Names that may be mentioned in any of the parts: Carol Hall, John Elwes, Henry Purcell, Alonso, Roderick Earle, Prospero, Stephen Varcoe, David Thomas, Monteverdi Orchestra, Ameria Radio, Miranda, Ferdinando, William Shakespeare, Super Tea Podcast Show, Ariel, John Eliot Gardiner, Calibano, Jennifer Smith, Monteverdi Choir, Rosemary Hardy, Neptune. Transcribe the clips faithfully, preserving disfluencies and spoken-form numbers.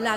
La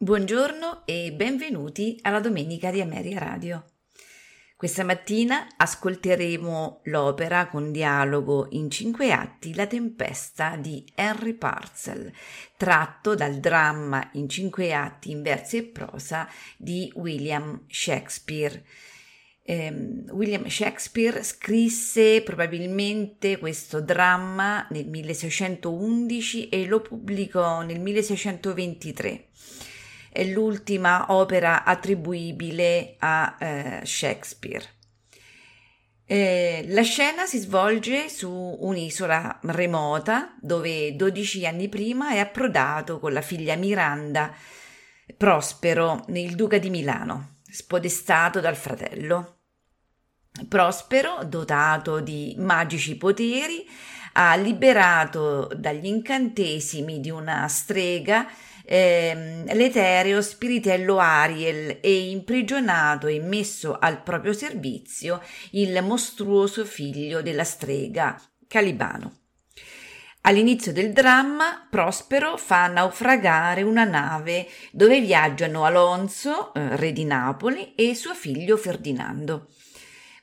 Buongiorno e benvenuti alla domenica di Ameria Radio. Questa mattina ascolteremo l'opera con dialogo in cinque atti La tempesta di Henry Purcell, tratto dal dramma in cinque atti in versi e prosa di William Shakespeare. William Shakespeare scrisse probabilmente questo dramma nel milleseicentouno e lo pubblicò nel milleseicentoventitré. È l'ultima opera attribuibile a eh, Shakespeare. Eh, la scena si svolge su un'isola remota dove dodici anni prima è approdato con la figlia Miranda Prospero, il duca di Milano, spodestato dal fratello. Prospero, dotato di magici poteri, ha liberato dagli incantesimi di una strega l'etereo spiritello Ariel e imprigionato e messo al proprio servizio il mostruoso figlio della strega Calibano. All'inizio del dramma Prospero fa naufragare una nave dove viaggiano Alonso, re di Napoli, e suo figlio Ferdinando.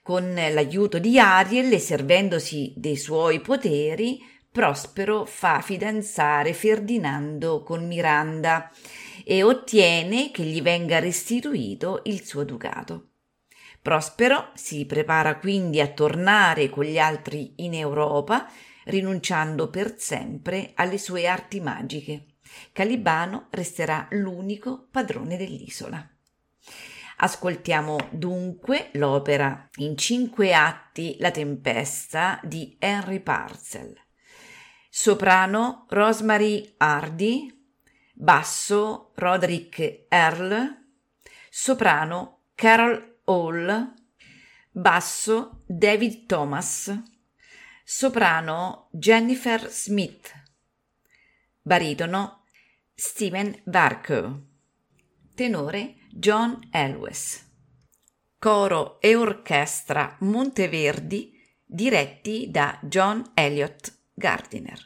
Con l'aiuto di Ariel e servendosi dei suoi poteri, Prospero fa fidanzare Ferdinando con Miranda e ottiene che gli venga restituito il suo ducato. Prospero si prepara quindi a tornare con gli altri in Europa, rinunciando per sempre alle sue arti magiche. Calibano resterà l'unico padrone dell'isola. Ascoltiamo dunque l'opera in cinque atti La tempesta di Henry Purcell. Soprano Rosemary Hardy, basso Roderick Earle, soprano Carol Hall, basso David Thomas, soprano Jennifer Smith, baritono Stephen Varcoe, tenore John Elwes. Coro e orchestra Monteverdi diretti da John Eliot Gardiner.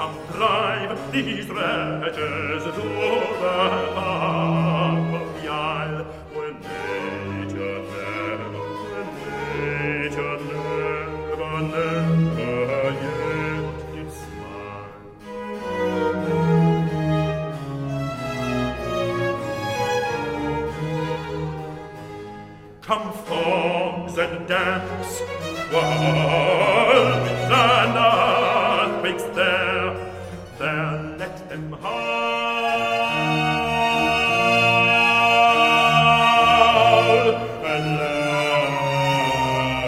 come drive these wretches to their burial. When nature never, when nature never, never yet did smile. Come fogs and damps, whirlwinds and earthquakes there, there let them howl and languish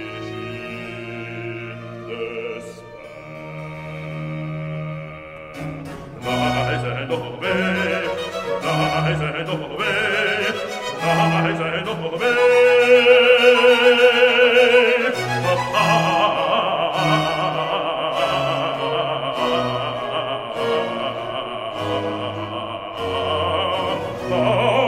in despair. Rise and obey, rise and obey. Rise and obey, the powerful prince of the air. Father,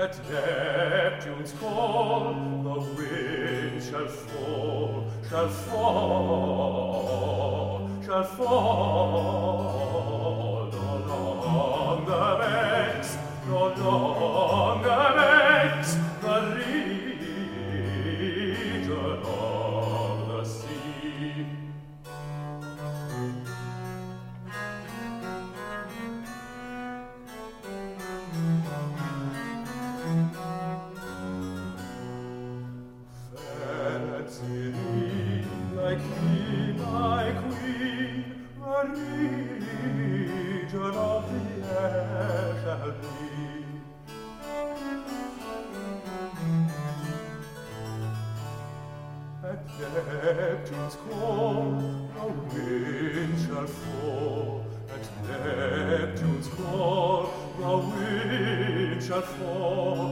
At Neptune's call, the wind shall fall, shall fall, shall fall along the banks, along the banks, the region of the sea. Neptune's call, the wind shall fall. At Neptune's call, the wind shall fall.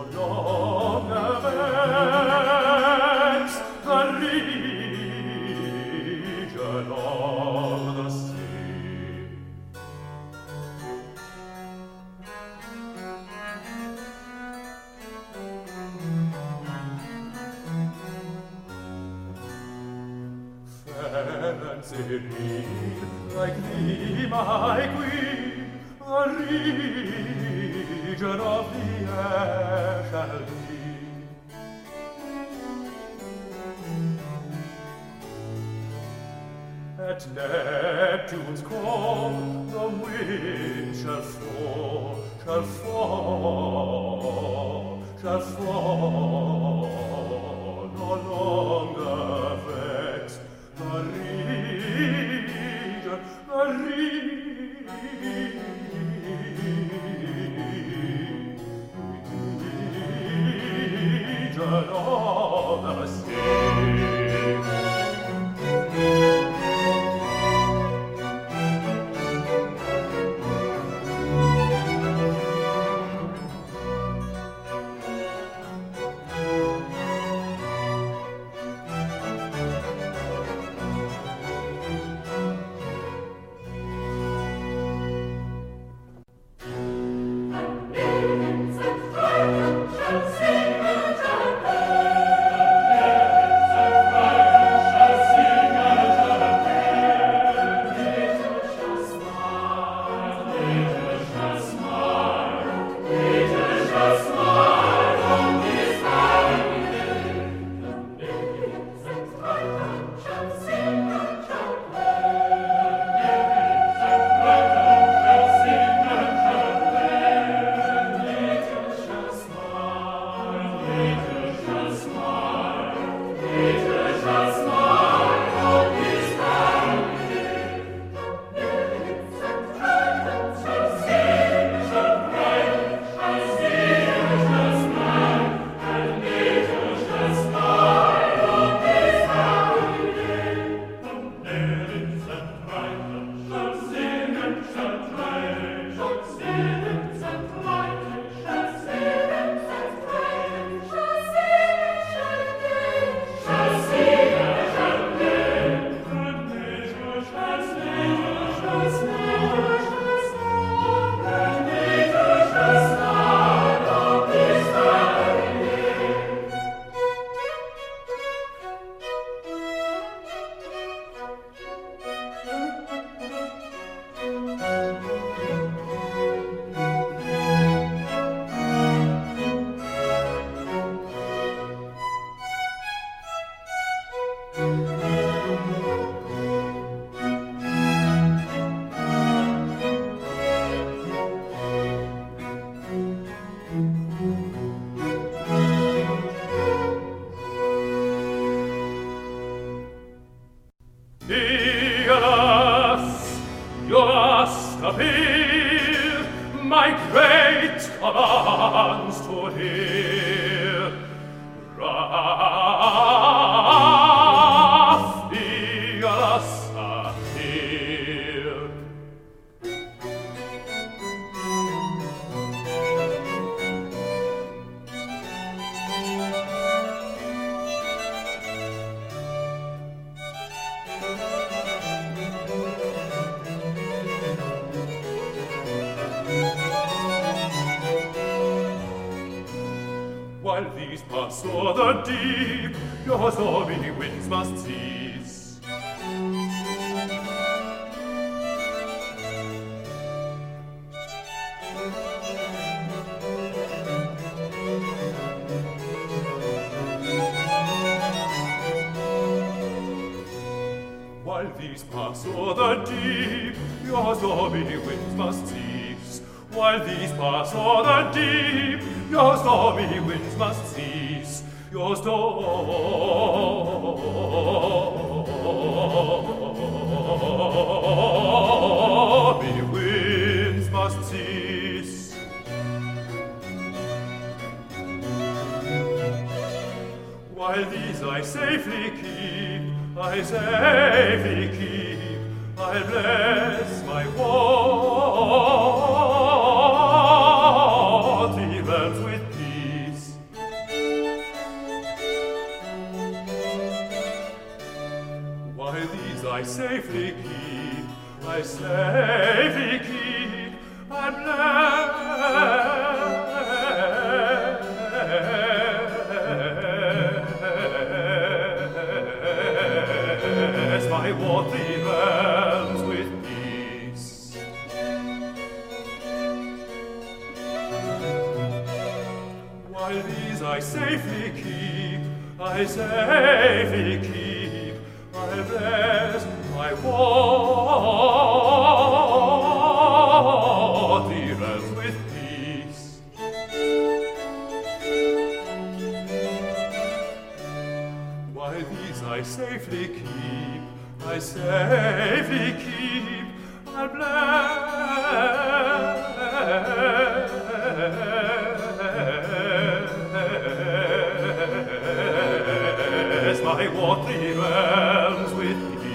Along the banks, the region of the sea. Like thee, my queen, the region of the air shall be. At Neptune's call, the wind shall fall, shall fall, shall fall along the vex, the region. appear, my great commands to hear. Raf igrasa here. While these pass o'er the deep, your stormy winds must cease. While these pass o'er the deep, your stormy winds must cease. While these pass o'er the deep, your stormy winds must cease. Your stormy winds must cease. While these I safely keep, I safely keep, I bless my wall. I safely keep, I safely keep, I bless my worthy hands with peace. While these I safely keep, I safely keep, I bless I walk the earth with peace. Why these I safely keep, I safely keep, I bless my walk the realms with peace.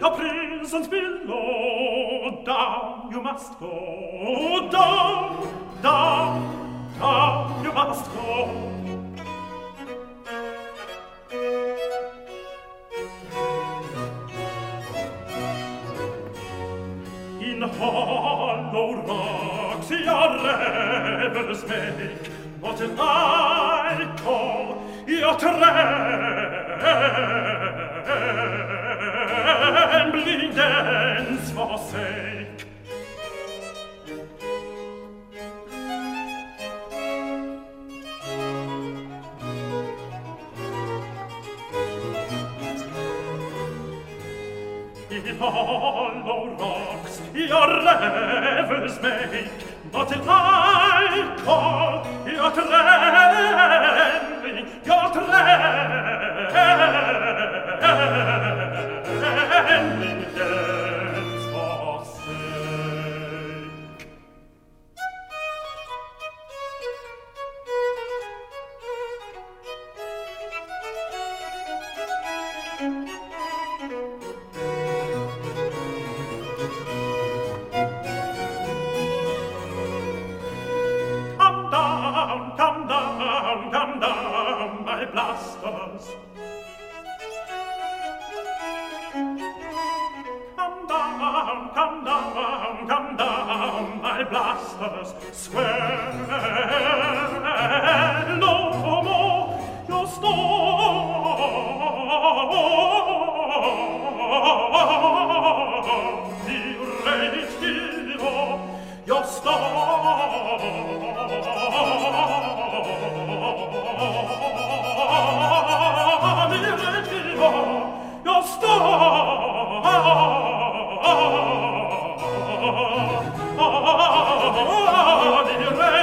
the prisons below. Down you must go, down, down, down you must go. In hollow rocks your revels make, but in thy call your trembling dance forsake. In hollow rocks your revels make, but in thy call your trembling, your trembling dance forsake. Blasters. Come down, come down, come down, my blasters. Swear no more your storm, the rage your storm. Your star, the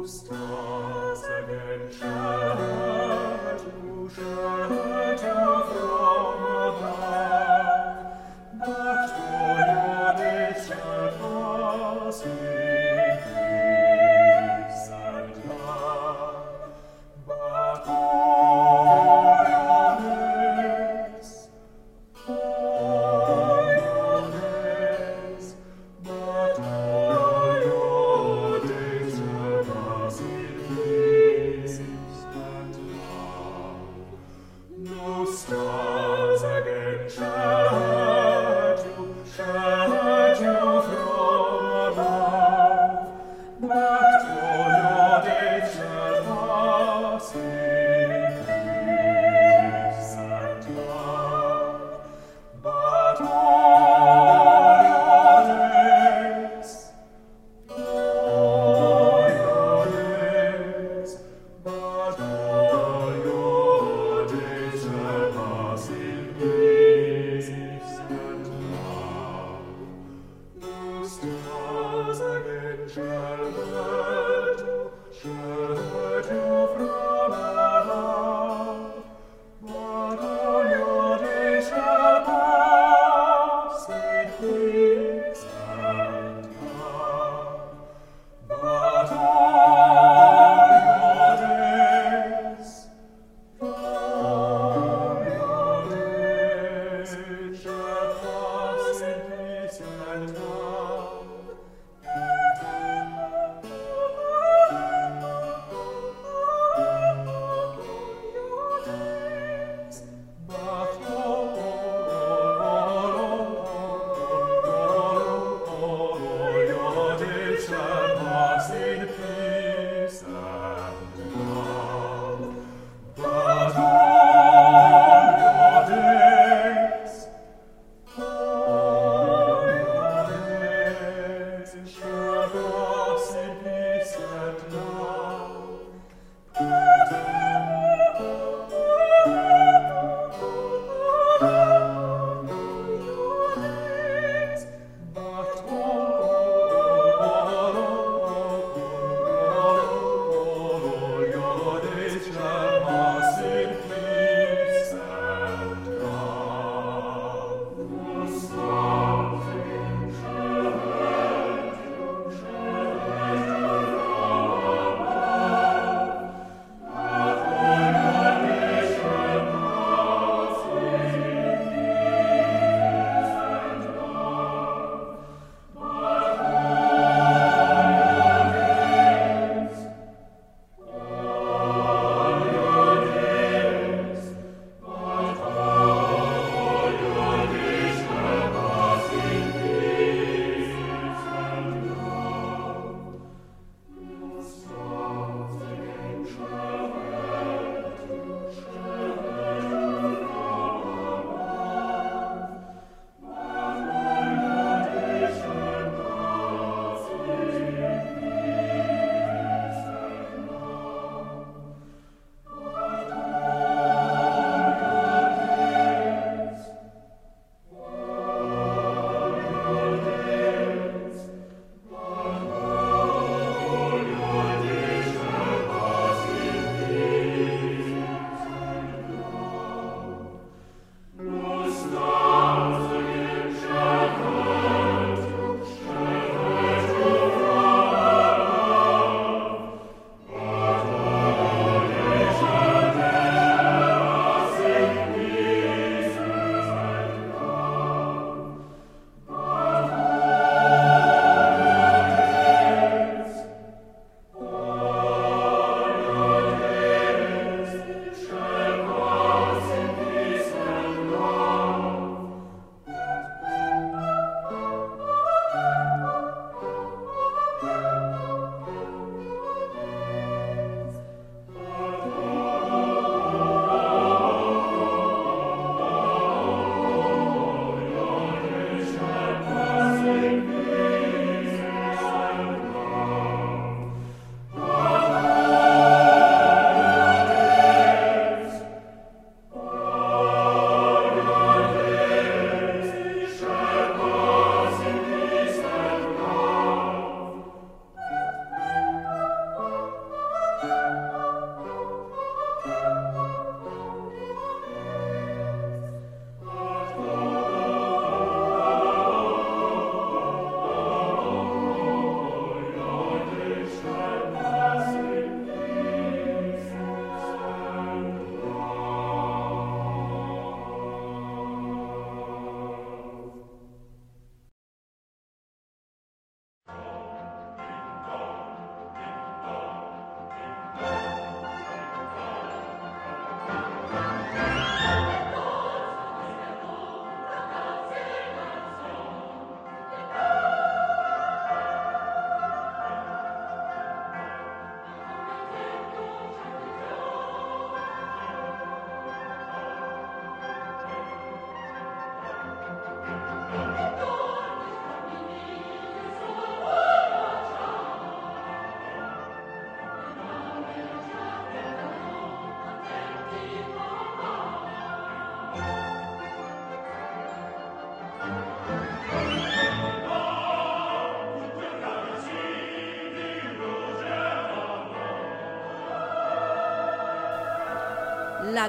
Shall I tell from above? La